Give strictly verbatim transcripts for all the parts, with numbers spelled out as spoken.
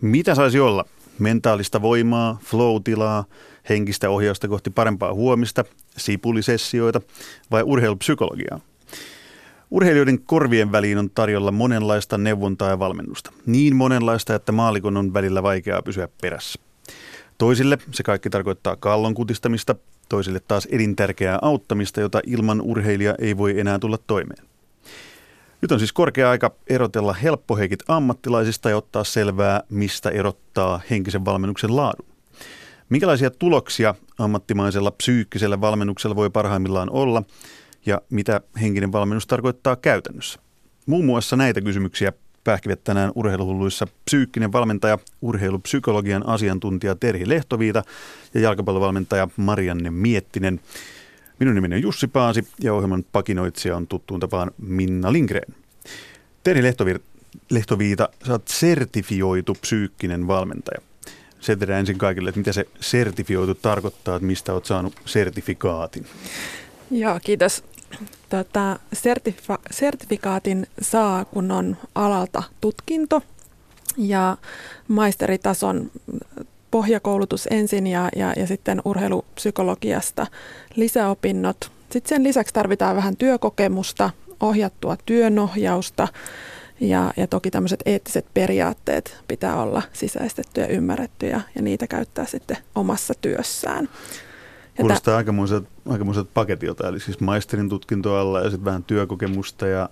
Mitä saisi olla? Mentaalista voimaa, flow-tilaa, henkistä ohjausta kohti parempaa huomista, sipulisessioita vai urheilupsykologiaa? Urheilijoiden korvien väliin on tarjolla monenlaista neuvontaa ja valmennusta. Niin monenlaista, että maallikon on välillä vaikeaa pysyä perässä. Toisille se kaikki tarkoittaa kallon kutistamista, toisille taas elintärkeää auttamista, jota ilman urheilija ei voi enää tulla toimeen. Nyt on siis korkea aika erotella helppoheikit ammattilaisista ja ottaa selvää, mistä erottaa henkisen valmennuksen laadun. Minkälaisia tuloksia ammattimaisella psyykkisellä valmennuksella voi parhaimmillaan olla ja mitä henkinen valmennus tarkoittaa käytännössä? Muun muassa näitä kysymyksiä pähkivät tänään Urheiluhulluissa psyykkinen valmentaja, urheilupsykologian asiantuntija Terhi Lehtoviita ja jalkapallovalmentaja Marianne Miettinen. Minun nimeni on Jussi Paasi ja ohjelman pakinoitsija on tuttuun tapaan Minna Lindgren. Terhi Lehtovi- Lehtoviita, sä oot sertifioitu psyykkinen valmentaja. Sen tehdään ensin kaikille, että mitä se sertifioitu tarkoittaa, että mistä oot saanut sertifikaatin. Joo, kiitos. Tätä sertifa- sertifikaatin saa, kun on alalta tutkinto ja maisteritason pohjakoulutus ensin ja, ja, ja sitten urheilupsykologiasta lisäopinnot. Sitten sen lisäksi tarvitaan vähän työkokemusta, ohjattua työnohjausta ja, ja toki tämmöiset eettiset periaatteet pitää olla sisäistetty ja ymmärretty ja, ja niitä käyttää sitten omassa työssään. Kuulostaa t- aikamoiselta aikamoiselta paketilta, eli siis maisterin tutkinto alla ja sitten vähän työkokemusta ja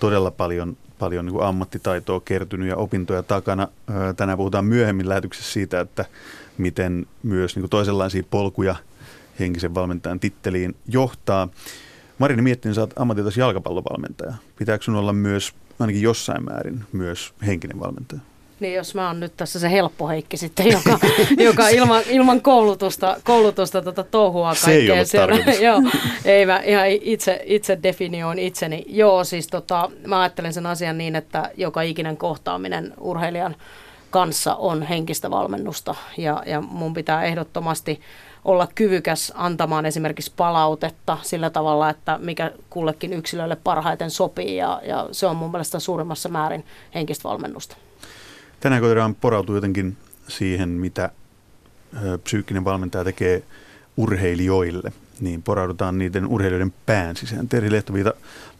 todella paljon paljon niin kuin ammattitaitoa kertynyt ja opintoja takana. Tänään puhutaan myöhemmin lähetyksessä siitä, että miten myös niin kuin toisenlaisia polkuja henkisen valmentajan titteliin johtaa. Marianne Miettinen, sä oot ammatiltasi jalkapallovalmentaja. Pitääkö sun olla myös, ainakin jossain määrin, myös henkinen valmentaja? Niin, jos mä oon nyt tässä se helppo Heikki sitten, joka, joka ilman, ilman koulutusta, koulutusta tota touhua kaikkea. Se ei ollut Joo, ei mä ihan itse, itse definioin itseni. Joo, siis tota, mä ajattelen sen asian niin, että joka ikinen kohtaaminen urheilijan kanssa on henkistä valmennusta. Ja, ja mun pitää ehdottomasti olla kyvykäs antamaan esimerkiksi palautetta sillä tavalla, että mikä kullekin yksilölle parhaiten sopii. Ja, ja se on mun mielestä suurimmassa määrin henkistä valmennusta. Tänään koitetaan porautua jotenkin siihen, mitä psyykkinen valmentaja tekee urheilijoille, niin poraudutaan niiden urheilijoiden pään sisään. Terhi Lehtoviita,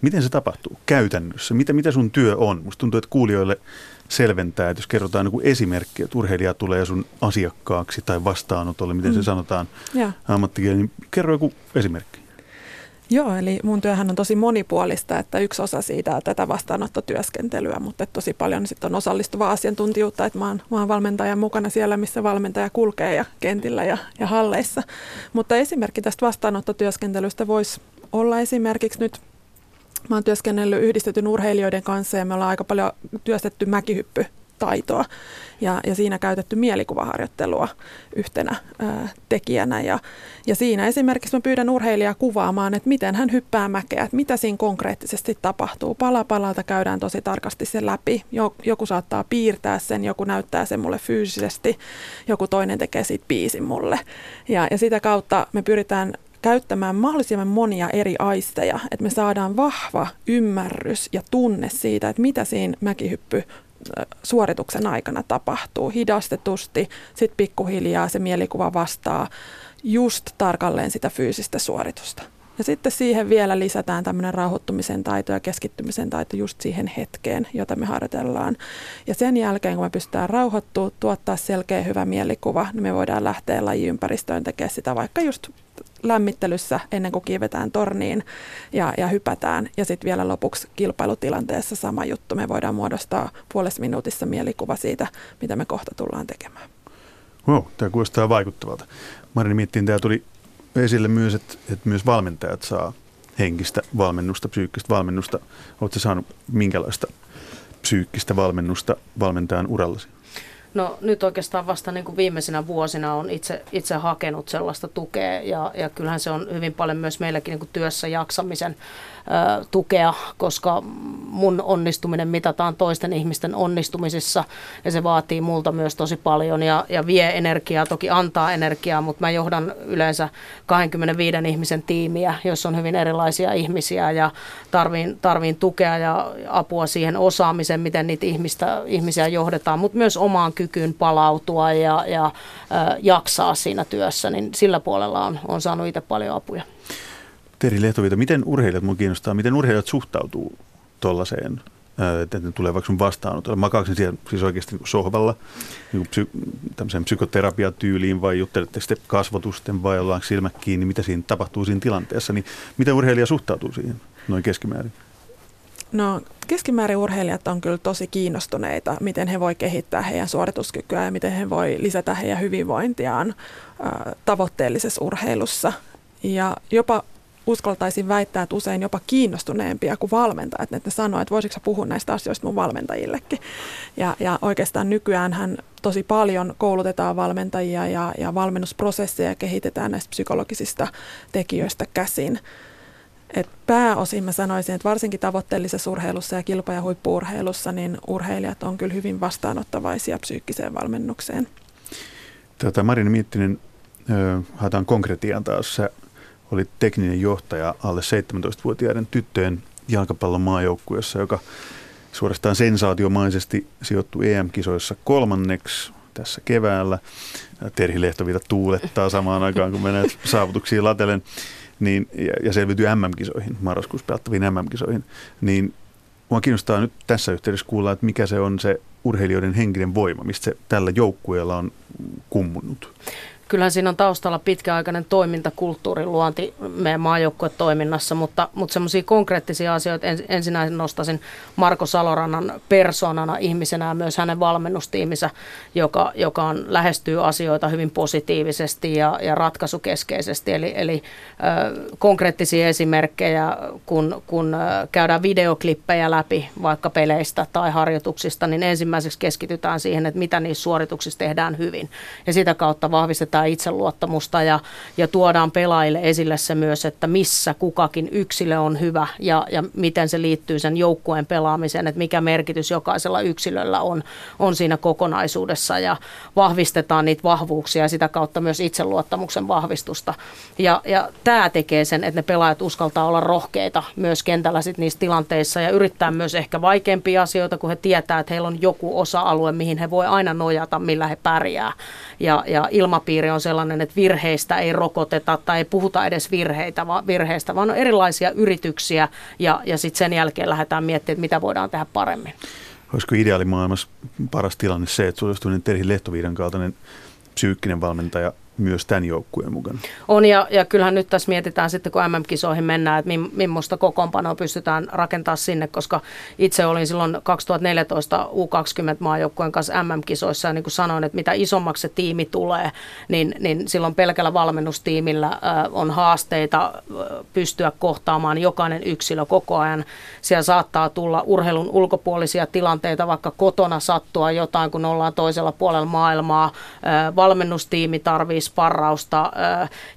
miten se tapahtuu käytännössä? Mitä, mitä sun työ on? Musta tuntuu, että kuulijoille selventää, että jos kerrotaan joku esimerkki, että urheilija tulee sun asiakkaaksi tai vastaanotolle, miten mm. se sanotaan ammattikielellä, niin kerro joku esimerkki. Joo, eli mun työhän on tosi monipuolista, että yksi osa siitä on tätä vastaanottotyöskentelyä, mutta tosi paljon sit on osallistuvaa asiantuntijuutta, että mä oon, mä oon valmentajan mukana siellä, missä valmentaja kulkee ja kentillä ja, ja halleissa. Mutta esimerkki tästä vastaanottotyöskentelystä voisi olla esimerkiksi nyt, mä oon työskennellyt yhdistetyn urheilijoiden kanssa ja me ollaan aika paljon työstetty mäkihyppy. Taitoa ja, ja siinä käytetty mielikuvaharjoittelua yhtenä ää, tekijänä. Ja, ja siinä esimerkiksi mä pyydän urheilijaa kuvaamaan, että miten hän hyppää mäkeä, että mitä siinä konkreettisesti tapahtuu. Pala palalta käydään tosi tarkasti sen läpi. Joku saattaa piirtää sen, joku näyttää sen mulle fyysisesti, joku toinen tekee siitä biisin mulle. Ja, ja sitä kautta me pyritään käyttämään mahdollisimman monia eri aisteja, että me saadaan vahva ymmärrys ja tunne siitä, että mitä siinä mäkihyppy suorituksen aikana tapahtuu hidastetusti, sitten pikkuhiljaa se mielikuva vastaa just tarkalleen sitä fyysistä suoritusta. Ja sitten siihen vielä lisätään tämmöinen rauhoittumisen taito ja keskittymisen taito just siihen hetkeen, jota me harjoitellaan. Ja sen jälkeen, kun me pystytään rauhoittumaan, tuottaa selkeä hyvä mielikuva, niin me voidaan lähteä lajiympäristöön tekemään sitä vaikka just lämmittelyssä ennen kuin kiivetään torniin ja, ja hypätään. Ja sitten vielä lopuksi kilpailutilanteessa sama juttu. Me voidaan muodostaa puolessa minuutissa mielikuva siitä, mitä me kohta tullaan tekemään. Wow, tämä kuulostaa vaikuttavalta. Marianne Miettinen, tämä tuli esille myös, että, että myös valmentajat saa henkistä valmennusta, psyykkistä valmennusta. Oletko saanut minkälaista psyykkistä valmennusta valmentajan urallasi? No nyt oikeastaan vasta niin kuin viimeisinä vuosina on itse, itse hakenut sellaista tukea ja, ja kyllähän se on hyvin paljon myös meilläkin niin kuin työssä jaksamisen ö, tukea, koska mun onnistuminen mitataan toisten ihmisten onnistumisissa ja se vaatii multa myös tosi paljon ja, ja vie energiaa, toki antaa energiaa, mutta mä johdan yleensä kaksikymmentäviisi ihmisen tiimiä, jossa on hyvin erilaisia ihmisiä ja tarviin, tarviin tukea ja apua siihen osaamiseen, miten niitä ihmistä, ihmisiä johdetaan, mutta myös omaan kykyyn palautua ja, ja äh, jaksaa siinä työssä, niin sillä puolella on, on saanut itse paljon apuja. Terhi Lehtoviita, miten urheilijat, minua kiinnostaa, miten urheilijat suhtautuu tuollaiseen, että ne tulee vaikka sun vastaanotolle? Makaaksen siellä siis oikeasti niin sohvalla, niin psy- tämmöiseen psykoterapiatyyliin, vai juttelette sitten kasvotusten, vai ollaanko silmät kiinni, mitä siinä tapahtuu siinä tilanteessa, niin miten urheilija suhtautuu siihen noin keskimäärin? No keskimäärin urheilijat on kyllä tosi kiinnostuneita, miten he voi kehittää heidän suorituskykyään ja miten he voi lisätä heidän hyvinvointiaan äh, tavoitteellisessa urheilussa. Ja jopa uskaltaisin väittää, että usein jopa kiinnostuneempia kuin valmentajat, että ne sanoo, että voisitko sä puhua näistä asioista mun valmentajillekin. Ja, ja oikeastaan nykyäänhän tosi paljon koulutetaan valmentajia ja, ja valmennusprosesseja kehitetään näistä psykologisista tekijöistä käsin. Et pääosin mä sanoisin, että varsinkin tavoitteellisessa urheilussa ja kilpa- ja huippu-urheilussa niin urheilijat on kyllä hyvin vastaanottavaisia psyykkiseen valmennukseen. Tätä Marianne Miettinen, haetaan konkretiaan taas. Sä olit tekninen johtaja alle seitsemäntoistavuotiaiden tyttöjen jalkapallon maajoukkueessa, joka suorastaan sensaatiomaisesti sijoittui E M-kisoissa kolmanneksi tässä keväällä. Terhi Lehtoviita tuulettaa samaan aikaan, kun menee saavutuksiin latellen. Niin, ja, ja selviytyi M M-kisoihin, marraskuussa pelattaviin M M-kisoihin, niin minua kiinnostaa nyt tässä yhteydessä kuulla, että mikä se on se urheilijoiden henkinen voima, mistä se tällä joukkueella on kummunut. Kyllähän siinä on taustalla pitkäaikainen toimintakulttuurin luonti meidän maajoukkuetoiminnassa, mutta, mutta semmoisia konkreettisia asioita ens, ensinnäkin nostaisin Marko Salorannan persoonana, ihmisenä ja myös hänen valmennustiiminsä, joka, joka on, lähestyy asioita hyvin positiivisesti ja, ja ratkaisukeskeisesti. Eli, eli äh, konkreettisia esimerkkejä, kun, kun äh, käydään videoklippejä läpi vaikka peleistä tai harjoituksista, niin ensimmäiseksi keskitytään siihen, että mitä niissä suorituksissa tehdään hyvin ja sitä kautta vahvistetaan itseluottamusta ja, ja tuodaan pelaajille esille se myös, että missä kukakin yksilö on hyvä ja, ja miten se liittyy sen joukkueen pelaamiseen, että mikä merkitys jokaisella yksilöllä on, on siinä kokonaisuudessa ja vahvistetaan niitä vahvuuksia ja sitä kautta myös itseluottamuksen vahvistusta. Ja, ja tämä tekee sen, että ne pelaajat uskaltaa olla rohkeita myös kentällä sit niissä tilanteissa ja yrittää myös ehkä vaikeampia asioita, kun he tietää, että heillä on joku osa-alue, mihin he voi aina nojata, millä he pärjää ja, ja ilmapiiri on sellainen, että virheistä ei rokoteta tai ei puhuta edes virheitä, vaan virheistä, vaan on erilaisia yrityksiä ja, ja sitten sen jälkeen lähdetään miettimään, mitä voidaan tehdä paremmin. Olisiko ideaalimaailmassa paras tilanne se, että suosittuinen Terhi Lehtoviidan kaltainen psyykkinen valmentaja myös tämän joukkueen mukana? On ja, ja kyllähän nyt tässä mietitään sitten, kun M M-kisoihin mennään, että mim, millaista kokoonpanoa pystytään rakentamaan sinne, koska itse olin silloin kaksituhattaneljätoista U kaksikymmentä-maajoukkueen kanssa M M-kisoissa ja niin kuin sanoin, että mitä isommaksi se tiimi tulee, niin, niin silloin pelkällä valmennustiimillä äh, on haasteita äh, pystyä kohtaamaan jokainen yksilö koko ajan. Siellä saattaa tulla urheilun ulkopuolisia tilanteita, vaikka kotona sattua jotain, kun ollaan toisella puolella maailmaa, äh, valmennustiimi tarvitsee sparrausta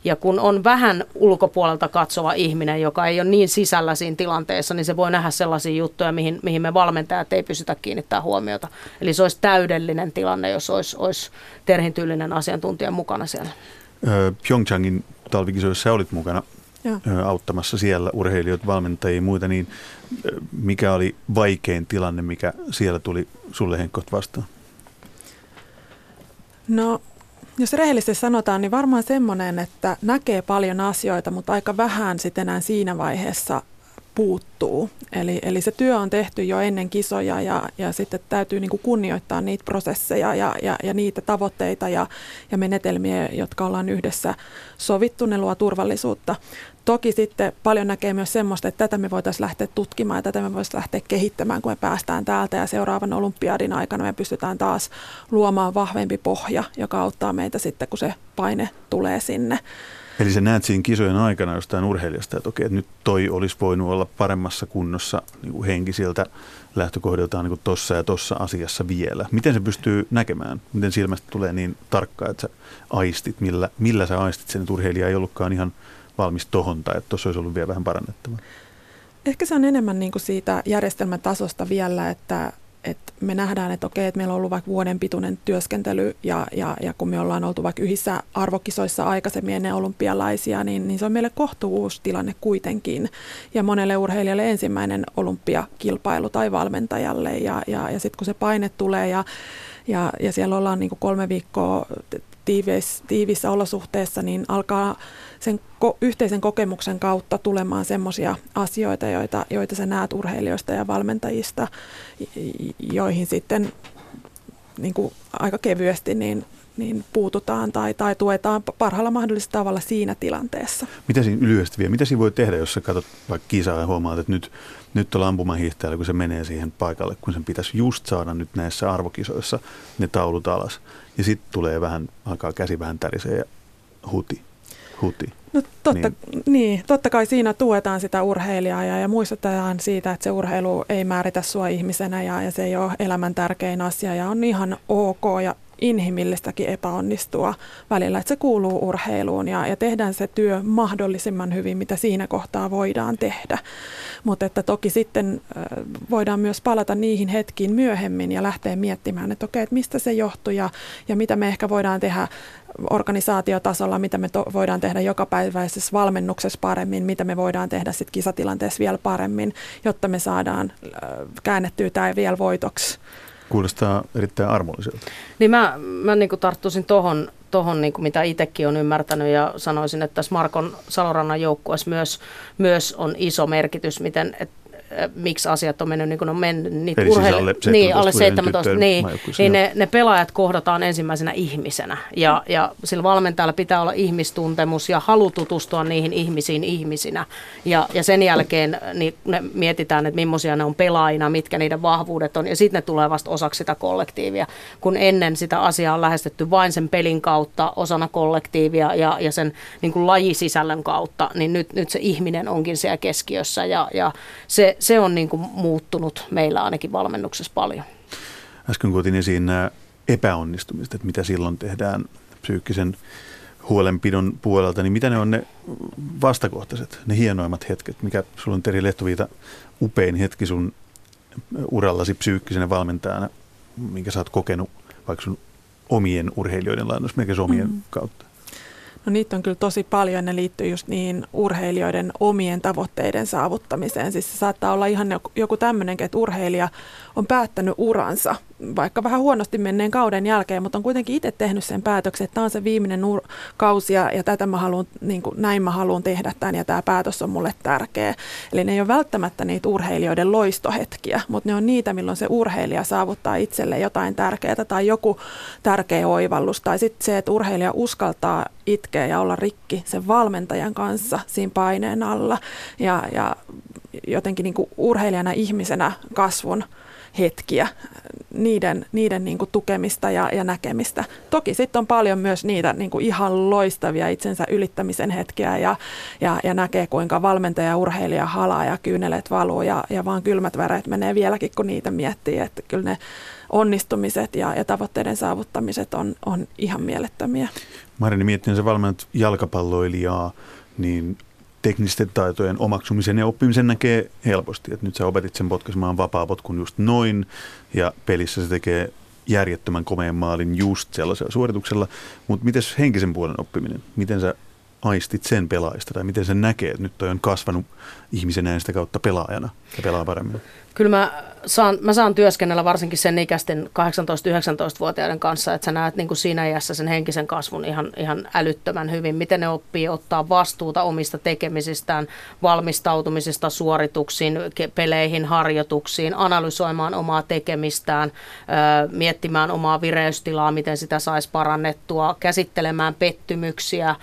ja kun on vähän ulkopuolelta katsova ihminen, joka ei ole niin sisällä siinä tilanteessa, niin se voi nähdä sellaisia juttuja, mihin, mihin me valmentajat ei pystytä kiinnittämään huomiota. Eli se olisi täydellinen tilanne, jos olisi, olisi Terhin tyylinen asiantuntija mukana siellä. Pyeongchangin talvikisoissa olit mukana ja auttamassa siellä urheilijoita, valmentajia ja muita, niin mikä oli vaikein tilanne, mikä siellä tuli sulle henkot vastaan? No, jos rehellisesti sanotaan, niin varmaan semmoinen, että näkee paljon asioita, mutta aika vähän sitten enää siinä vaiheessa puuttuu. Eli, eli se työ on tehty jo ennen kisoja ja, ja sitten täytyy niin kuin kunnioittaa niitä prosesseja ja, ja, ja niitä tavoitteita ja, ja menetelmiä, jotka ollaan yhdessä sovittu, ne luo turvallisuutta. Toki sitten paljon näkee myös semmoista, että tätä me voitaisiin lähteä tutkimaan ja tätä me voitaisiin lähteä kehittämään, kun me päästään täältä ja seuraavan olympiadin aikana me pystytään taas luomaan vahvempi pohja, joka auttaa meitä sitten, kun se paine tulee sinne. Eli sä näet siinä kisojen aikana jostain urheilijasta, että okei, että nyt toi olisi voinut olla paremmassa kunnossa niin kuin henkisiltä lähtökohdiltaan niin tuossa ja tuossa asiassa vielä. Miten se pystyy näkemään? Miten silmästä tulee niin tarkkaa, että sä aistit, millä, millä sä aistit sen, että urheilija ei ollutkaan ihan valmis tohon tai että tuossa olisi ollut vielä vähän parannettavaa? Ehkä se on enemmän niin kuin siitä järjestelmän tasosta vielä, että Et me nähdään, että okei, että meillä on ollut vaikka vuoden pituinen työskentely ja, ja, ja kun me ollaan oltu vaikka yhdessä arvokisoissa aikaisemmin ennen olympialaisia, niin, niin se on meille kohtuu uusi tilanne kuitenkin. Ja monelle urheilijalle ensimmäinen olympiakilpailu tai valmentajalle ja, ja, ja sitten kun se paine tulee ja, ja, ja siellä ollaan niin kuin kolme viikkoa tiiviissä, tiiviissä olosuhteessa, niin alkaa sen ko- yhteisen kokemuksen kautta tulemaan semmoisia asioita, joita, joita sä näet urheilijoista ja valmentajista, joihin sitten niin kuin aika kevyesti niin, niin puututaan tai, tai tuetaan parhaalla mahdollisella tavalla siinä tilanteessa. Mitä siinä lyhyesti vielä? Mitä siinä voi tehdä, jos sä katsot vaikka kisaa ja huomaat, että nyt, nyt ollaan ampumahiihtäjällä, kun se menee siihen paikalle, kun sen pitäisi just saada nyt näissä arvokisoissa ne taulut alas. Ja sitten tulee vähän, alkaa käsi vähän tärisee ja huti, huti. No totta, niin. Niin, totta kai siinä tuetaan sitä urheilijaa ja, ja muistetaan siitä, että se urheilu ei määritä sua ihmisenä ja, ja se ei ole elämän tärkein asia ja on ihan ok ja inhimillistäkin epäonnistua välillä, että se kuuluu urheiluun ja, ja tehdään se työ mahdollisimman hyvin, mitä siinä kohtaa voidaan tehdä. Mutta että toki sitten voidaan myös palata niihin hetkiin myöhemmin ja lähteä miettimään, että okei, että mistä se johtui ja, ja mitä me ehkä voidaan tehdä organisaatiotasolla, mitä me to- voidaan tehdä jokapäiväisessä valmennuksessa paremmin, mitä me voidaan tehdä sitten kisatilanteessa vielä paremmin, jotta me saadaan käännettyä tämä vielä voitoksi. Kuulostaa erittäin armolliselta. Niin mä, mä niin kuin tarttuisin tohon, tohon niin kuin mitä itsekin on ymmärtänyt ja sanoisin, että tässä Markon Salorannan joukkueessa myös, myös on iso merkitys, miten, et, miksi asiat on mennyt niin kuin on mennyt. Niitä Eli urheil... siis alle seitsemäntoista, niin, alle seitsemäntoista niin, niin ne, ne pelaajat kohdataan ensimmäisenä ihmisenä ja, ja sillä valmentajalla pitää olla ihmistuntemus ja halu tutustua niihin ihmisiin ihmisinä ja, ja sen jälkeen niin ne mietitään, että millaisia ne on pelaajina, mitkä niiden vahvuudet on ja sitten ne tulee vasta osaksi sitä kollektiivia, kun ennen sitä asiaa on lähestytty vain sen pelin kautta osana kollektiivia ja, ja sen niin kuin lajisisällön kautta, niin nyt, nyt se ihminen onkin siellä keskiössä ja, ja se Se on niin kuin muuttunut meillä ainakin valmennuksessa paljon. Äsken kuultiin esiin nämä epäonnistumiset, että mitä silloin tehdään psyykkisen huolenpidon puolelta, niin mitä ne on ne vastakohtaiset, ne hienoimmat hetket? Mikä sulla on, Terhi Lehtoviita, upein hetki sun urallasi psyykkisenä valmentajana, minkä sä oot kokenut vaikka sun omien urheilijoiden lainausmerkeissä omien mm-hmm. kautta? No niitä on kyllä tosi paljon, ne liittyy just niihin urheilijoiden omien tavoitteiden saavuttamiseen. Siis se saattaa olla ihan joku tämmöinenkin, että urheilija on päättänyt uransa, vaikka vähän huonosti menneen kauden jälkeen, mutta on kuitenkin itse tehnyt sen päätöksen, että tämä on se viimeinen ur- kausi ja, ja tätä mä haluun, niin kuin, näin mä haluan tehdä tämän ja tämä päätös on mulle tärkeä. Eli ne ei ole välttämättä niitä urheilijoiden loistohetkiä, mutta ne on niitä, milloin se urheilija saavuttaa itselle jotain tärkeää tai joku tärkeä oivallus. Tai sitten se, että urheilija uskaltaa itkeä ja olla rikki sen valmentajan kanssa siinä paineen alla ja, ja jotenkin niin kuin urheilijana ihmisenä kasvun hetkiä, niiden, niiden niin kuin tukemista ja, ja näkemistä. Toki sitten on paljon myös niitä niin kuin ihan loistavia itsensä ylittämisen hetkiä ja, ja, ja näkee, kuinka valmentaja ja urheilija halaa ja kyynelet valuu ja, ja vaan kylmät väreet menee vieläkin, kun niitä miettii. Että kyllä ne onnistumiset ja, ja tavoitteiden saavuttamiset on, on ihan mielettömiä. Marianne Miettinen, sä valmennat jalkapalloilijaa, niin teknisten taitojen omaksumisen ja oppimisen näkee helposti. Et nyt sä opetit sen potkaisemaan vapaapotkun just noin ja pelissä se tekee järjettömän komeen maalin just sellaisella suorituksella. Mutta miten henkisen puolen oppiminen? Miten sä aistit sen pelaajista tai miten sä näkee, että nyt toi on kasvanut ihmisenä ja sitä kautta pelaajana ja pelaa paremmin? Kyllä mä saan, mä saan työskennellä varsinkin sen ikäisten kahdeksantoista-yhdeksäntoista-vuotiaiden kanssa, että sä näet niin kuin siinä iässä sen henkisen kasvun ihan, ihan älyttömän hyvin. Miten ne oppii ottaa vastuuta omista tekemisistään, valmistautumisista suorituksiin, peleihin, harjoituksiin, analysoimaan omaa tekemistään, miettimään omaa vireystilaa, miten sitä saisi parannettua, käsittelemään pettymyksiä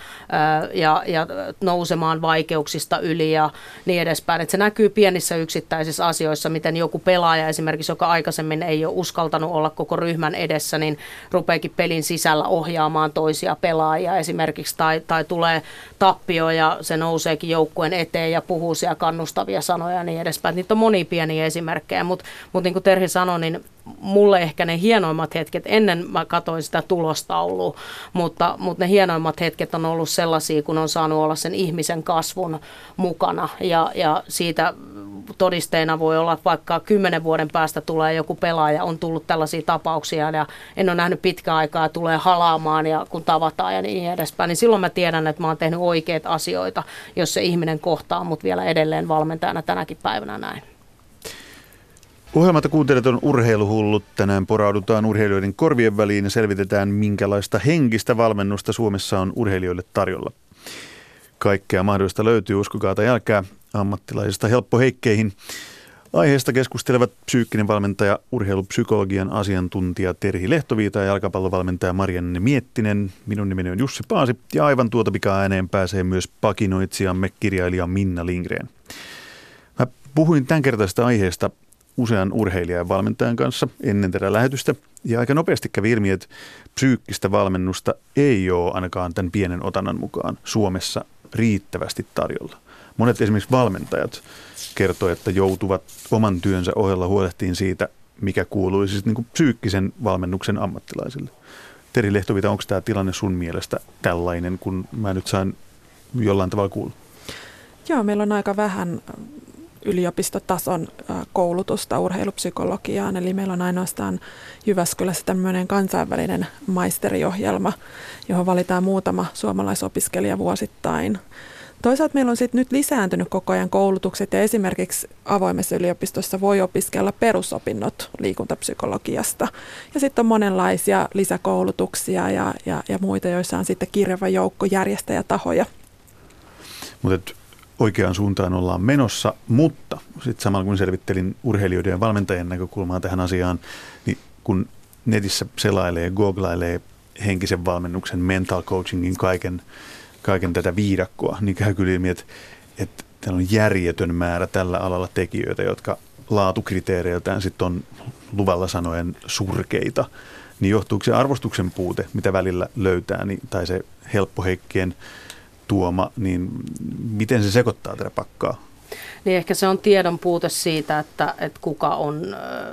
ja, ja nousemaan vaikeuksista yli ja niin edespäin. Että se näkyy pienissä yksittäisissä asioissa, miten joku pelaaja esimerkiksi, joka aikaisemmin ei ole uskaltanut olla koko ryhmän edessä, niin rupeekin pelin sisällä ohjaamaan toisia pelaajia esimerkiksi, tai, tai tulee tappio ja se nouseekin joukkueen eteen ja puhuu siellä kannustavia sanoja ja niin edespäin. Niitä on monia pieniä esimerkkejä, mutta mut niin kuin Terhi sanoi, niin mulle ehkä ne hienoimmat hetket, ennen mä katsoin sitä tulostaulua, mutta, mutta ne hienoimmat hetket on ollut sellaisia, kun on saanut olla sen ihmisen kasvun mukana ja, ja siitä todisteena voi olla, että vaikka kymmenen vuoden päästä tulee joku pelaaja, on tullut tällaisia tapauksia ja en ole nähnyt pitkään aikaa, tulee halaamaan ja kun tavataan ja niin edespäin, niin silloin mä tiedän, että mä oon tehnyt oikeat asioita, jos se ihminen kohtaa mut vielä edelleen valmentajana tänäkin päivänä näin. Ohjelmata kuuntelijat on urheiluhullut. Tänään poraudutaan urheilijoiden korvien väliin ja selvitetään, minkälaista henkistä valmennusta Suomessa on urheilijoille tarjolla. Kaikkea mahdollista löytyy, uskokaa tai älkää, ammattilaisista helppoheikkeihin. Aiheesta keskustelevat psyykkinen valmentaja, urheilupsykologian asiantuntija Terhi Lehtoviita ja jalkapallovalmentaja Marianne Miettinen. Minun nimeni on Jussi Paasi ja aivan tuota pikaa ääneen pääsee myös pakinoitsijamme kirjailija Minna Lindgren. Mä puhuin tämänkertaisesta aiheesta usean urheilijan ja valmentajan kanssa ennen tätä lähetystä ja aika nopeasti kävi ilmi, että psyykkistä valmennusta ei ole ainakaan tämän pienen otannan mukaan Suomessa riittävästi tarjolla. Monet esimerkiksi valmentajat kertoo, että joutuvat oman työnsä ohella huolehtiin siitä, mikä kuuluisi siis niin kuin psyykkisen valmennuksen ammattilaisille. Terhi Lehtoviita, onko tämä tilanne sun mielestä tällainen, kun mä nyt saan jollain tavalla kuulla? Joo, meillä on aika vähän yliopistotason koulutusta urheilupsykologiaan, eli meillä on ainoastaan Jyväskylässä tämmöinen kansainvälinen maisteriohjelma, johon valitaan muutama suomalaisopiskelija vuosittain. Toisaalta meillä on sitten nyt lisääntynyt koko ajan koulutukset ja esimerkiksi avoimessa yliopistossa voi opiskella perusopinnot liikuntapsykologiasta. Ja sitten on monenlaisia lisäkoulutuksia ja, ja, ja muita, joissa on sitten kirjava joukko järjestäjätahoja. Mutta oikeaan suuntaan ollaan menossa, mutta sitten samalla kun selvittelin urheilijoiden ja valmentajien näkökulmaa tähän asiaan, niin kun netissä selailee, googlailee henkisen valmennuksen, mental coachingin, kaiken, kaiken tätä viidakkoa, niin käy kyllä ilmi, että, että täällä on järjetön määrä tällä alalla tekijöitä, jotka laatukriteereiltään sitten on luvalla sanoen surkeita. Niin johtuuko se arvostuksen puute, mitä välillä löytää, niin, tai se helppoheikkien tuoma, niin miten se sekoittaa tätä pakkaa? Niin ehkä se on tiedon puute siitä, että, että kuka on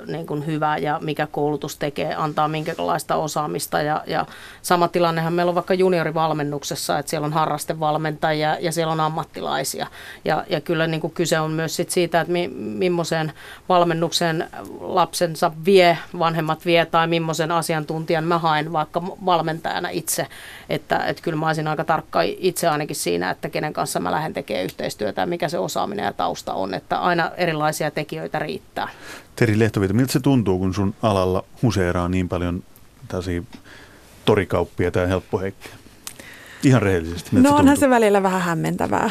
niin kuin hyvä ja mikä koulutus tekee, antaa minkälaista osaamista. Ja, ja sama tilannehan meillä on vaikka juniorivalmennuksessa, että siellä on harrastevalmentajia ja siellä on ammattilaisia. Ja, ja kyllä niin kuin kyse on myös sit siitä, että mi, millaisen valmennuksen lapsensa vie, vanhemmat vie tai millaisen asiantuntijan mä haen vaikka valmentajana itse. Että, että kyllä mä olisin aika tarkka itse ainakin siinä, että kenen kanssa mä lähden tekemään yhteistyötä ja mikä se osaaminen ja tausta on, että aina erilaisia tekijöitä riittää. Terhi Lehtoviita, miltä se tuntuu, kun sun alalla huseeraa niin paljon tällaisia torikauppia tai helppoheikkejä? Ihan rehellisesti. No onhan tuntuu? Se välillä vähän hämmentävää,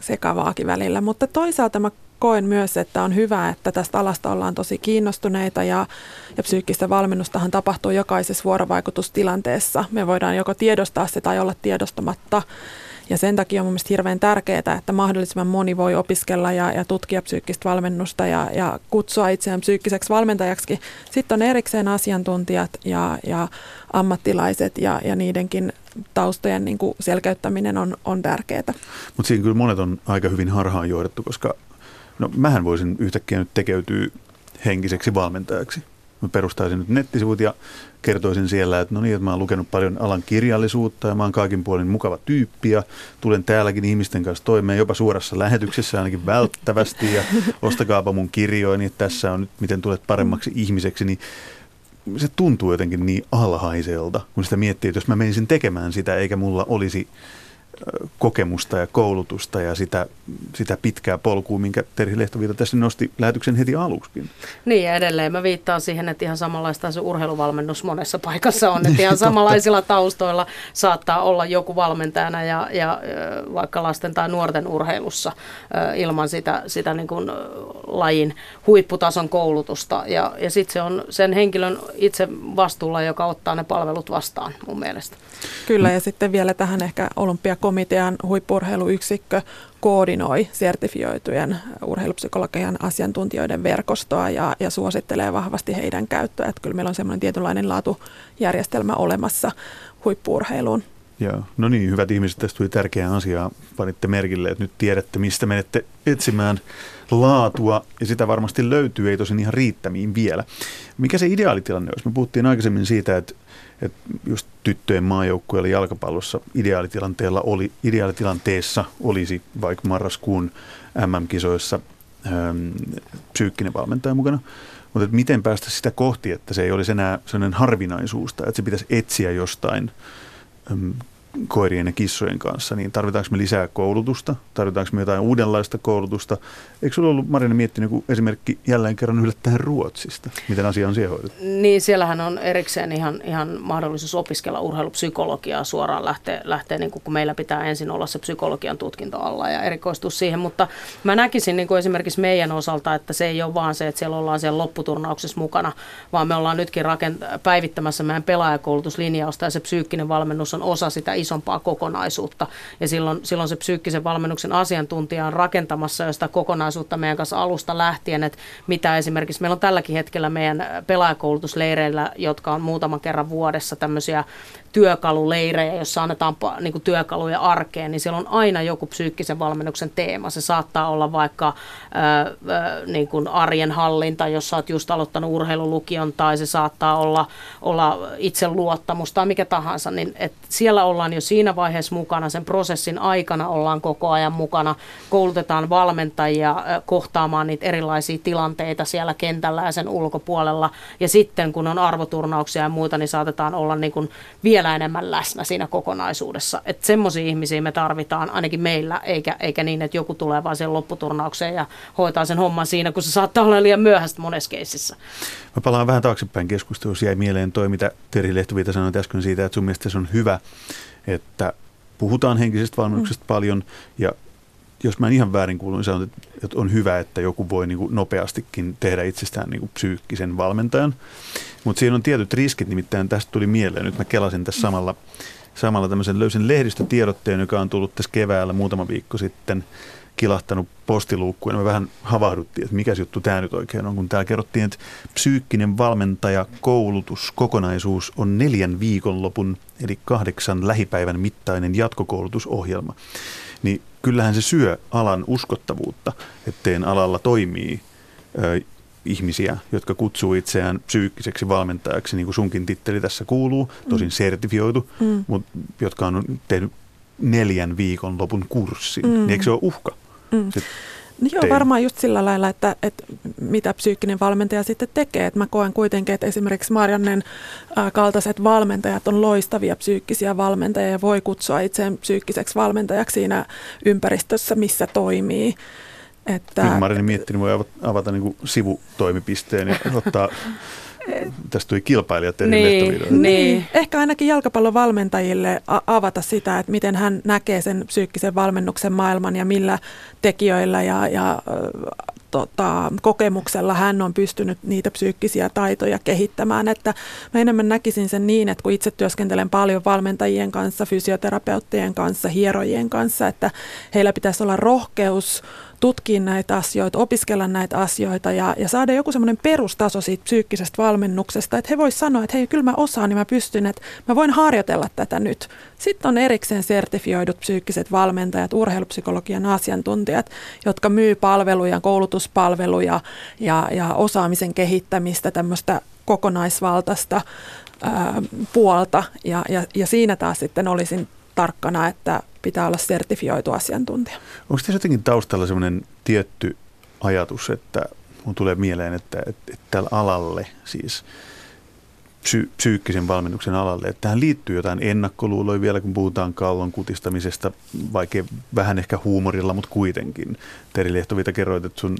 sekavaakin välillä, mutta toisaalta mä koen myös, että on hyvä, että tästä alasta ollaan tosi kiinnostuneita ja, ja psyykkistä valmennustahan tapahtuu jokaisessa vuorovaikutustilanteessa. Me voidaan joko tiedostaa se tai olla tiedostamatta. Ja sen takia on mun mielestä hirveän tärkeää, että mahdollisimman moni voi opiskella ja, ja tutkia psyykkistä valmennusta ja, ja kutsua itseään psyykkiseksi valmentajaksi. Sitten on erikseen asiantuntijat ja, ja ammattilaiset ja, ja niidenkin taustojen niin kuin selkeyttäminen on, on tärkeää. Mutta siinä kyllä monet on aika hyvin harhaan johdettu, koska no, mähän voisin yhtäkkiä nyt tekeytyä henkiseksi valmentajaksi. Mä perustaisin nyt nettisivut ja kertoisin siellä, että no niin, että mä oon lukenut paljon alan kirjallisuutta ja mä oon kaikin puolin mukava tyyppi ja tulen täälläkin ihmisten kanssa toimeen jopa suorassa lähetyksessä ainakin välttävästi ja ostakaapa mun kirjoini, että tässä on nyt miten tulet paremmaksi ihmiseksi, niin se tuntuu jotenkin niin alhaiselta, kun sitä miettii, että jos mä menisin tekemään sitä eikä mulla olisi kokemusta ja koulutusta ja sitä, sitä pitkää polkua, minkä Terhi Lehtoviita tässä nosti lähetyksen heti aluksikin. Niin ja edelleen mä viittaan siihen, että ihan samanlaista se urheiluvalmennus monessa paikassa on, että ihan samanlaisilla taustoilla saattaa olla joku valmentajana ja, ja vaikka lasten tai nuorten urheilussa ilman sitä, sitä niin kuin lajin huipputason koulutusta ja, ja sitten se on sen henkilön itse vastuulla, joka ottaa ne palvelut vastaan mun mielestä. Kyllä ja sitten vielä tähän ehkä olympia komitean huippu-urheiluyksikkö koordinoi sertifioitujen urheilupsykologian asiantuntijoiden verkostoa ja, ja suosittelee vahvasti heidän käyttöä. Että kyllä meillä on semmoinen tietynlainen laatujärjestelmä olemassa huippu-urheiluun. Joo. No niin, hyvät ihmiset, tästä tuli tärkeää asiaa. Panitte merkille, että nyt tiedätte, mistä menette etsimään laatua, ja sitä varmasti löytyy, ei tosin ihan riittämiin vielä. Mikä se ideaalitilanne olisi? Me puhuttiin aikaisemmin siitä, että, että just tyttöjen maajoukkueella jalkapallossa ideaalitilanteella oli, ideaalitilanteessa olisi vaikka marraskuun M M-kisoissa ähm, psyykkinen valmentaja mukana. Mutta että miten päästä sitä kohti, että se ei olisi enää sellainen harvinaisuus, tai että se pitäisi etsiä jostain koirien ja kissojen kanssa, niin tarvitaanko me lisää koulutusta? Tarvitaanko me jotain uudenlaista koulutusta? Eikö sinulla ollut, Marianne, miettinyt joku esimerkki jälleen kerran yllättäen Ruotsista? Miten asia on siellä hoidettu? Niin, siellähän on erikseen ihan, ihan mahdollisuus opiskella urheilupsykologiaa suoraan lähteä, lähteä niin kun meillä pitää ensin olla se psykologian tutkinto alla ja erikoistua siihen, mutta mä näkisin niin kuin esimerkiksi meidän osalta, että se ei ole vaan se, että siellä ollaan siellä lopputurnauksessa mukana, vaan me ollaan nytkin rakent- päivittämässä meidän pelaajakoulutuslinjausta ja se psyykkinen valmennus on osa sitä isompaa kokonaisuutta. Ja silloin, silloin se psyykkisen valmennuksen asiantuntija on rakentamassa jo sitä kokonaisuutta meidän kanssa alusta lähtien, että mitä esimerkiksi meillä on tälläkin hetkellä meidän pelaajakoulutusleireillä, jotka on muutaman kerran vuodessa tämmöisiä työkaluleirejä, jossa annetaan niin kuin työkaluja arkeen, niin siellä on aina joku psyykkisen valmennuksen teema. Se saattaa olla vaikka ää, niin kuin arjen hallinta, jos sä oot just aloittanut urheilulukion, tai se saattaa olla, olla itseluottamus tai mikä tahansa. Niin, et siellä ollaan jo siinä vaiheessa mukana, sen prosessin aikana ollaan koko ajan mukana, koulutetaan valmentajia kohtaamaan niitä erilaisia tilanteita siellä kentällä ja sen ulkopuolella. Ja sitten kun on arvoturnauksia ja muuta, niin saatetaan olla niin kuin vielä enemmän läsnä siinä kokonaisuudessa. Että semmoisia ihmisiä me tarvitaan ainakin meillä, eikä, eikä niin, että joku tulee vaan siihen lopputurnaukseen ja hoitaa sen homman siinä, kun se saattaa olla liian myöhäistä monessa keississä. Mä palaan vähän taaksepäin keskustelussa. Jäi mieleen toi, mitä Terhi Lehtoviita sanoi äsken siitä, että sun mielestä se on hyvä, että puhutaan henkisestä valmennuksesta mm. paljon ja jos mä en ihan väärin kuulu, niin sanon, että on hyvä, että joku voi niin kuin nopeastikin tehdä itsestään niin kuin psyykkisen valmentajan. Mutta siinä on tietyt riskit, nimittäin tästä tuli mieleen. Nyt mä kelasin tässä samalla, samalla tämmöisen löysin lehdistötiedotteen, joka on tullut tässä keväällä muutama viikko sitten, kilahtanut postiluukkuun. Me vähän havahduttiin, että mikä juttu tämä nyt oikein on, kun täällä kerrottiin, että psyykkinen valmentajakoulutuskokonaisuus on neljän viikonlopun, eli kahdeksan lähipäivän mittainen jatkokoulutusohjelma. Niin kyllähän se syö alan uskottavuutta, ettei alalla toimii ö, ihmisiä, jotka kutsuu itseään psyykkiseksi valmentajaksi, niin kuin sunkin titteli tässä kuuluu, tosin sertifioitu, mm. mutta jotka on tehnyt neljän viikon lopun kurssin. Mm. Niin eikö se ole uhka? Mm. No joo, varmaan just sillä lailla, että, että mitä psyykkinen valmentaja sitten tekee. Että mä koen kuitenkin, että esimerkiksi Mariannen kaltaiset valmentajat on loistavia psyykkisiä valmentajia ja voi kutsua itseään psyykkiseksi valmentajaksi siinä ympäristössä, missä toimii. Että niin Marianne Miettinen voi avata niin kuin sivutoimipisteen ja ottaa... Tästä tuli kilpailijat eri lehtoviidoille. Niin. Ehkä ainakin jalkapallon valmentajille avata sitä, että miten hän näkee sen psyykkisen valmennuksen maailman ja millä tekijöillä ja, ja tota, kokemuksella hän on pystynyt niitä psyykkisiä taitoja kehittämään. Että mä enemmän näkisin sen niin, että kun itse työskentelen paljon valmentajien kanssa, fysioterapeuttien kanssa, hierojien kanssa, että heillä pitäisi olla rohkeus tutkia näitä asioita, opiskella näitä asioita ja, ja saada joku semmoinen perustaso siitä psyykkisestä valmennuksesta, että he voisivat sanoa, että hei, kyllä mä osaan, niin mä pystyn, että mä voin harjoitella tätä nyt. Sitten on erikseen sertifioidut psyykkiset valmentajat, urheilupsykologian asiantuntijat, jotka myy palveluja, koulutuspalveluja ja, ja osaamisen kehittämistä, tämmöistä kokonaisvaltaista ää, puolta ja, ja, ja siinä taas sitten olisin tarkkana, että pitää olla sertifioitu asiantuntija. Onko tässä jotenkin taustalla sellainen tietty ajatus, että mun tulee mieleen, että, että, että tällä alalle, siis psy, psyykkisen valmennuksen alalle, että tähän liittyy jotain ennakkoluuloja vielä, kun puhutaan kaulon kutistamisesta, vaikea vähän ehkä huumorilla, mutta kuitenkin. Terhi Lehtoviita, kerroit, että sun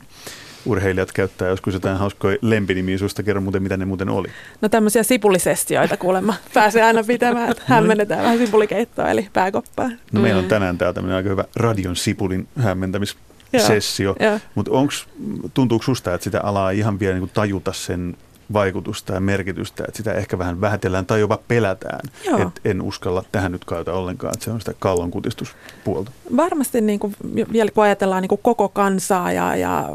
urheilijat käyttää joskus jotain hauskoja lempinimiä susta. Kerro muuten, mitä ne muuten oli. No tämmöisiä sipulisestioita kuulemma. Pääsee aina pitämään, että hämmennetään vähän sipulikeittoa, eli pääkoppaa. No meillä on tänään täällä tämmöinen aika hyvä radion sipulin hämmentämissessio. Mutta tuntuuko susta, että sitä alaa ihan vielä niinku tajuta sen vaikutusta ja merkitystä, että sitä ehkä vähän vähätellään tai jopa pelätään, että en uskalla tähän nyt kautta ollenkaan, että se on sitä kallon kutistuspuolta. Varmasti niin kuin, vielä kun ajatellaan niin kuin koko kansaa ja, ja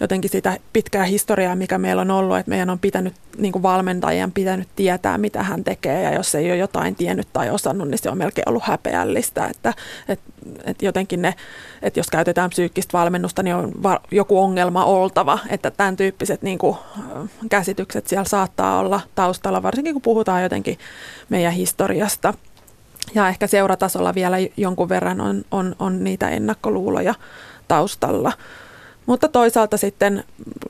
jotenkin sitä pitkää historiaa, mikä meillä on ollut, että meidän on pitänyt, niin kuin valmentajien pitänyt tietää, mitä hän tekee ja jos ei ole jotain tiennyt tai osannut, niin se on melkein ollut häpeällistä, että, että, että jotenkin ne, että jos käytetään psyykkistä valmennusta, niin on joku ongelma oltava, että tämän tyyppiset niin kuin käsitykset siellä saattaa olla taustalla, varsinkin kun puhutaan jotenkin meidän historiasta. Ja ehkä seuratasolla vielä jonkun verran on, on, on niitä ennakkoluuloja taustalla. Mutta toisaalta sitten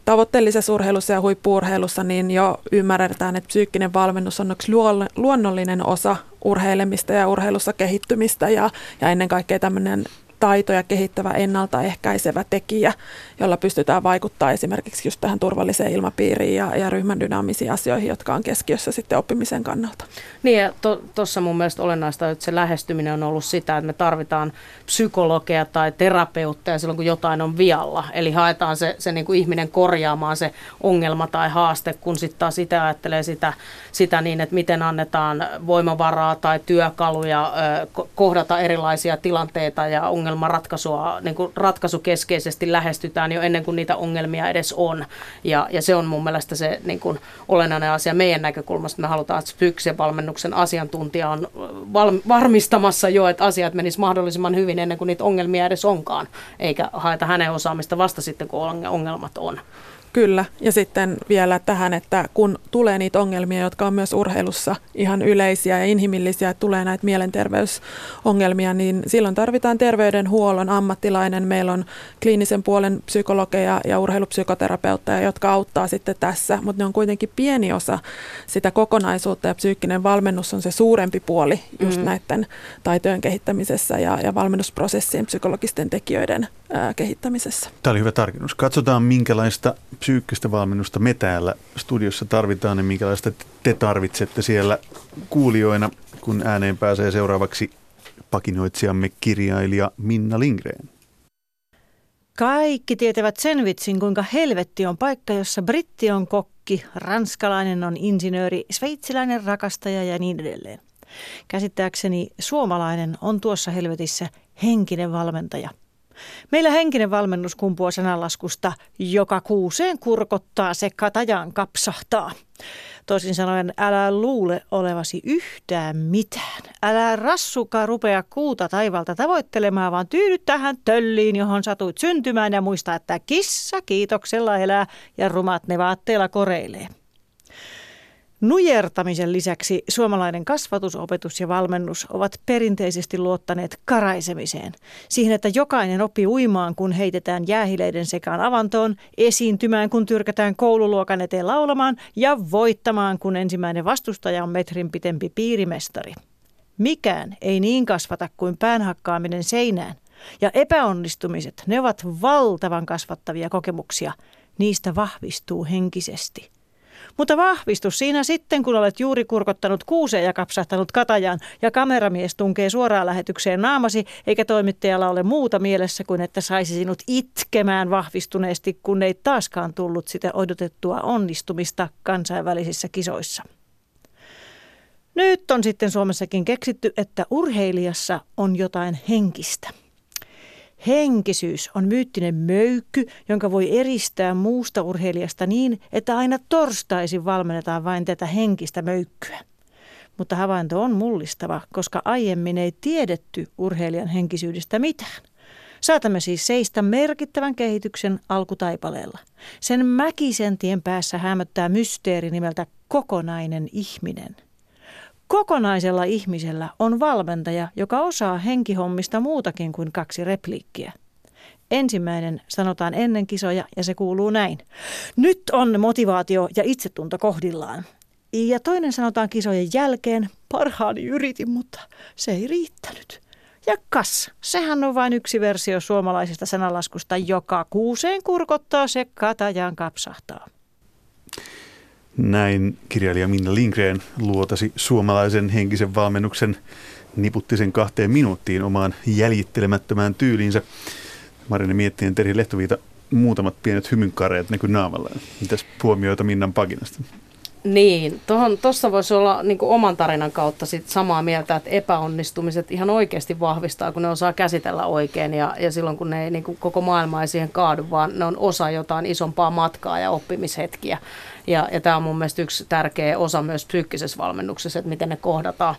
tavoitteellisessa urheilussa ja huippu-urheilussa niin jo ymmärretään, että psyykkinen valmennus on yksi luonnollinen osa urheilemista ja urheilussa kehittymistä ja, ja ennen kaikkea tämmöinen taitoja kehittävä ennaltaehkäisevä tekijä, jolla pystytään vaikuttaa esimerkiksi just tähän turvalliseen ilmapiiriin ja, ja ryhmän dynaamisiin asioihin, jotka on keskiössä sitten oppimisen kannalta. Niin ja tuossa to, mun mielestä olennaista, että se lähestyminen on ollut sitä, että me tarvitaan psykologia tai terapeutteja silloin, kun jotain on vialla. Eli haetaan se, se niin kuin ihminen korjaamaan se ongelma tai haaste, kun sitten taas itse ajattelee sitä, sitä niin, että miten annetaan voimavaraa tai työkaluja kohdata erilaisia tilanteita ja ongelmia. Ongelmanratkaisua, niin kuin ratkaisukeskeisesti lähestytään jo ennen kuin niitä ongelmia edes on. Ja, ja se on mun mielestä se niin kuin olennainen asia meidän näkökulmasta. Me halutaan, että psyykkisen valmennuksen asiantuntija on valmi- varmistamassa jo, että asiat menisivät mahdollisimman hyvin ennen kuin niitä ongelmia edes onkaan, eikä haeta hänen osaamista vasta sitten, kun ongelmat on. Kyllä, ja sitten vielä tähän, että kun tulee niitä ongelmia, jotka on myös urheilussa ihan yleisiä ja inhimillisiä, tulee näitä mielenterveysongelmia, niin silloin tarvitaan terveydenhuollon ammattilainen. Meillä on kliinisen puolen psykologeja ja urheilupsykoterapeutteja, jotka auttaa sitten tässä, mutta ne on kuitenkin pieni osa sitä kokonaisuutta, ja psyykkinen valmennus on se suurempi puoli just mm. näiden taitojen kehittämisessä ja, ja valmennusprosessien psykologisten tekijöiden ää, kehittämisessä. Tämä oli hyvä tarkennus. Katsotaan, minkälaista psyykkistä valmennusta me täällä studiossa tarvitaan ja minkälaista te tarvitsette siellä kuulijoina, kun ääneen pääsee seuraavaksi pakinoitsijamme kirjailija Minna Lindgren. Kaikki tietävät sen vitsin, kuinka helvetti on paikka, jossa britti on kokki, ranskalainen on insinööri, sveitsiläinen rakastaja ja niin edelleen. Käsittääkseni suomalainen on tuossa helvetissä henkinen valmentaja. Meillä henkinen valmennus kumpuaa sananlaskusta, joka kuuseen kurkottaa, se katajaan kapsahtaa. Toisin sanoen, älä luule olevasi yhtään mitään. Älä rassukaan rupea kuuta taivalta tavoittelemaan, vaan tyydy tähän tölliin, johon satuit syntymään ja muista, että kissa kiitoksella elää ja rumat ne vaatteilla koreilee. Nujertamisen lisäksi suomalainen kasvatus, opetus ja valmennus ovat perinteisesti luottaneet karaisemiseen. Siihen, että jokainen oppii uimaan, kun heitetään jäähileiden sekaan avantoon, esiintymään, kun tyrkätään koululuokan eteen laulamaan ja voittamaan, kun ensimmäinen vastustaja on metrin pitempi piirimestari. Mikään ei niin kasvata kuin päänhakkaaminen seinään. Ja epäonnistumiset, ne ovat valtavan kasvattavia kokemuksia. Niistä vahvistuu henkisesti. Mutta vahvistus siinä sitten, kun olet juuri kurkottanut kuuseen ja kapsahtanut katajaan ja kameramies tunkee suoraan lähetykseen naamasi, eikä toimittajalla ole muuta mielessä kuin että saisi sinut itkemään vahvistuneesti, kun ei taaskaan tullut sitä odotettua onnistumista kansainvälisissä kisoissa. Nyt on sitten Suomessakin keksitty, että urheilijassa on jotain henkistä. Henkisyys on myyttinen möykky, jonka voi eristää muusta urheilijasta niin, että aina torstaisin valmennetaan vain tätä henkistä möykkyä. Mutta havainto on mullistava, koska aiemmin ei tiedetty urheilijan henkisyydestä mitään. Saatamme siis seistä merkittävän kehityksen alkutaipaleella. Sen mäkisen tien päässä hämöttää mysteeri nimeltä kokonainen ihminen. Kokonaisella ihmisellä on valmentaja, joka osaa henkihommista muutakin kuin kaksi repliikkiä. Ensimmäinen sanotaan ennen kisoja ja se kuuluu näin. Nyt on motivaatio ja itsetunto kohdillaan. Ja toinen sanotaan kisojen jälkeen. Parhaani yritin, mutta se ei riittänyt. Ja kas, sehän on vain yksi versio suomalaisesta sananlaskusta, joka kuuseen kurkottaa, se katajaan kapsahtaa. Näin kirjailija Minna Lindgren luotasi suomalaisen henkisen valmennuksen, niputti sen kahteen minuuttiin omaan jäljittelemättömään tyyliinsä. Marianne Miettinen, Terhi Lehtoviita, muutamat pienet hymynkareet näkyy naamallaan. Mitäs huomioita Minnan paginasta? Niin, tuossa voisi olla niin kuin oman tarinan kautta sit samaa mieltä, että epäonnistumiset ihan oikeasti vahvistaa, kun ne osaa käsitellä oikein ja, ja silloin kun ne ei, niin kuin koko maailma ei siihen kaadu, vaan ne on osa jotain isompaa matkaa ja oppimishetkiä. Ja, ja tämä on mun mielestä yksi tärkeä osa myös psyykkisessä valmennuksessa, että miten ne kohdataan.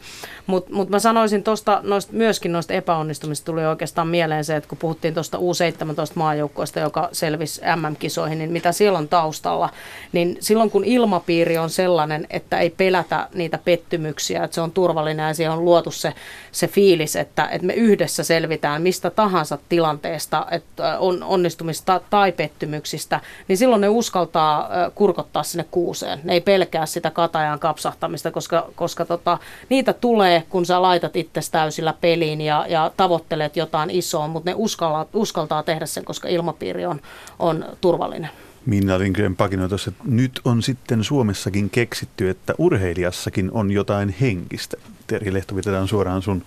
Mutta mut mä sanoisin tuosta myöskin noista epäonnistumista tuli oikeastaan mieleen se, että kun puhuttiin tuosta U seitsemäntoista-maajoukkoista, joka selvisi M M-kisoihin, niin mitä siellä on taustalla, niin silloin kun ilmapiiri on sellainen, että ei pelätä niitä pettymyksiä, että se on turvallinen ja siihen on luotu se, se fiilis, että, että me yhdessä selvitään mistä tahansa tilanteesta, että on onnistumista tai pettymyksistä, niin silloin ne uskaltaa kurkottaa sinne kuuseen. Ne ei pelkää sitä katajan kapsahtamista, koska, koska tota, niitä tulee, kun sä laitat itsesi täysillä peliin ja, ja tavoittelet jotain isoa, mutta ne uskalla, uskaltaa tehdä sen, koska ilmapiiri on, on turvallinen. Minna Lindgren pakinoi tuossa, että nyt on sitten Suomessakin keksitty, että urheilijassakin on jotain henkistä. Terhi Lehtoviita, tämä on suoraan sun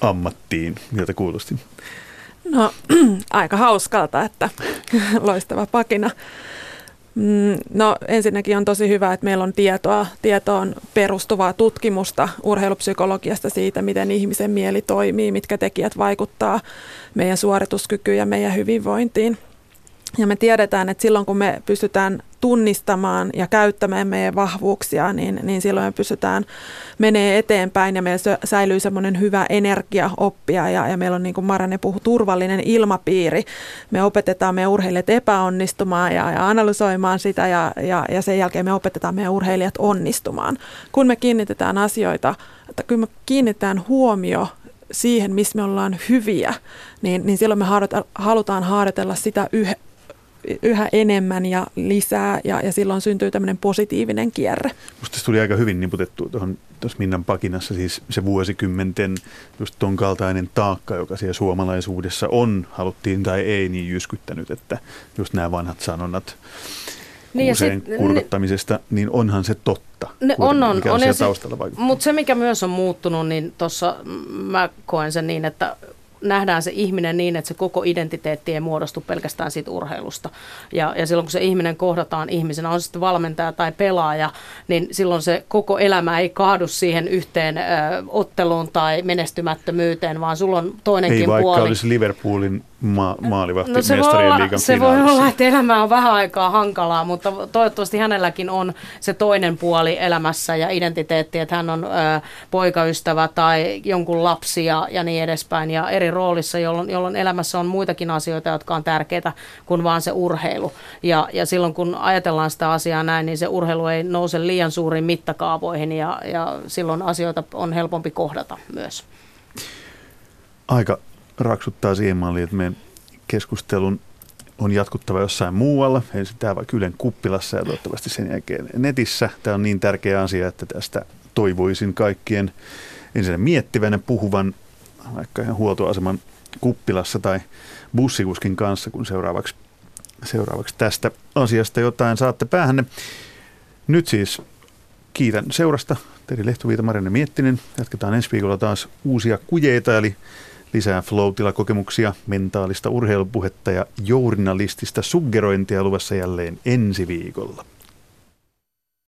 ammattiin, miltä kuulosti. No aika hauskalta, että loistava pakina. No ensinnäkin on tosi hyvä, että meillä on tietoa, tietoon perustuvaa tutkimusta urheilupsykologiasta siitä, miten ihmisen mieli toimii, mitkä tekijät vaikuttaa meidän suorituskykyyn ja meidän hyvinvointiin. Ja me tiedetään, että silloin kun me pystytään tunnistamaan ja käyttämään meidän vahvuuksia, niin, niin silloin me pystytään menee eteenpäin ja meillä säilyy semmoinen hyvä energia oppia ja, ja meillä on, niin kuin Marianne puhui, turvallinen ilmapiiri. Me opetetaan meidän urheilijat epäonnistumaan ja, ja analysoimaan sitä ja, ja, ja sen jälkeen me opetetaan meidän urheilijat onnistumaan. Kun me kiinnitetään asioita, että kun me kiinnitetään huomio siihen, missä me ollaan hyviä, niin, niin silloin me harjoita, halutaan harjoitella sitä yhä. yhä enemmän ja lisää, ja, ja silloin syntyy tämmöinen positiivinen kierre. Musta se tuli aika hyvin niputettua tuohon tuossa Minnan pakinassa, siis se vuosikymmenten just ton kaltainen taakka, joka siellä suomalaisuudessa on, haluttiin tai ei, niin jyskyttänyt, että just nämä vanhat sanonnat kuuseen niin kurkottamisesta, niin onhan se totta, ne on, on, mikä on, on siellä taustalla vaikuttaa. Mutta se, mikä myös on muuttunut, niin tuossa mä koen sen niin, että nähdään se ihminen niin, että se koko identiteetti ei muodostu pelkästään siitä urheilusta. Ja, ja silloin, kun se ihminen kohdataan ihmisenä, on se sitten valmentaja tai pelaaja, niin silloin se koko elämä ei kaadu siihen yhteen ö, otteluun tai menestymättömyyteen, vaan sulla on toinenkin puoli. Ei vaikka olisi Liverpoolin ma- maalivahti no, mestarien liigan finaalissa. Se voi olla, että elämä on vähän aikaa hankalaa, mutta toivottavasti hänelläkin on se toinen puoli elämässä ja identiteetti, että hän on ö, poikaystävä tai jonkun lapsi ja, ja niin edespäin ja eri roolissa, jolloin, jolloin elämässä on muitakin asioita, jotka on tärkeitä kuin vaan se urheilu. Ja, ja silloin kun ajatellaan sitä asiaa näin, niin se urheilu ei nouse liian suuriin mittakaavoihin ja, ja silloin asioita on helpompi kohdata myös. Aika raksuttaa siihen malliin, että meidän keskustelun on jatkuttava jossain muualla. Ensin täällä vaikka Ylen kuppilassa ja toivottavasti sen jälkeen netissä. Tämä on niin tärkeä asia, että tästä toivoisin kaikkien ensin miettivänä puhuvan vaikka ihan huoltoaseman kuppilassa tai bussikuskin kanssa, kun seuraavaksi, seuraavaksi tästä asiasta jotain saatte päähänne. Nyt siis kiitän seurasta. Terhi Lehtoviita, Marianne Miettinen. Jatketaan ensi viikolla taas uusia kujeita, eli lisää flow-tilakokemuksia, mentaalista urheilupuhetta ja journalistista suggerointia luvassa jälleen ensi viikolla.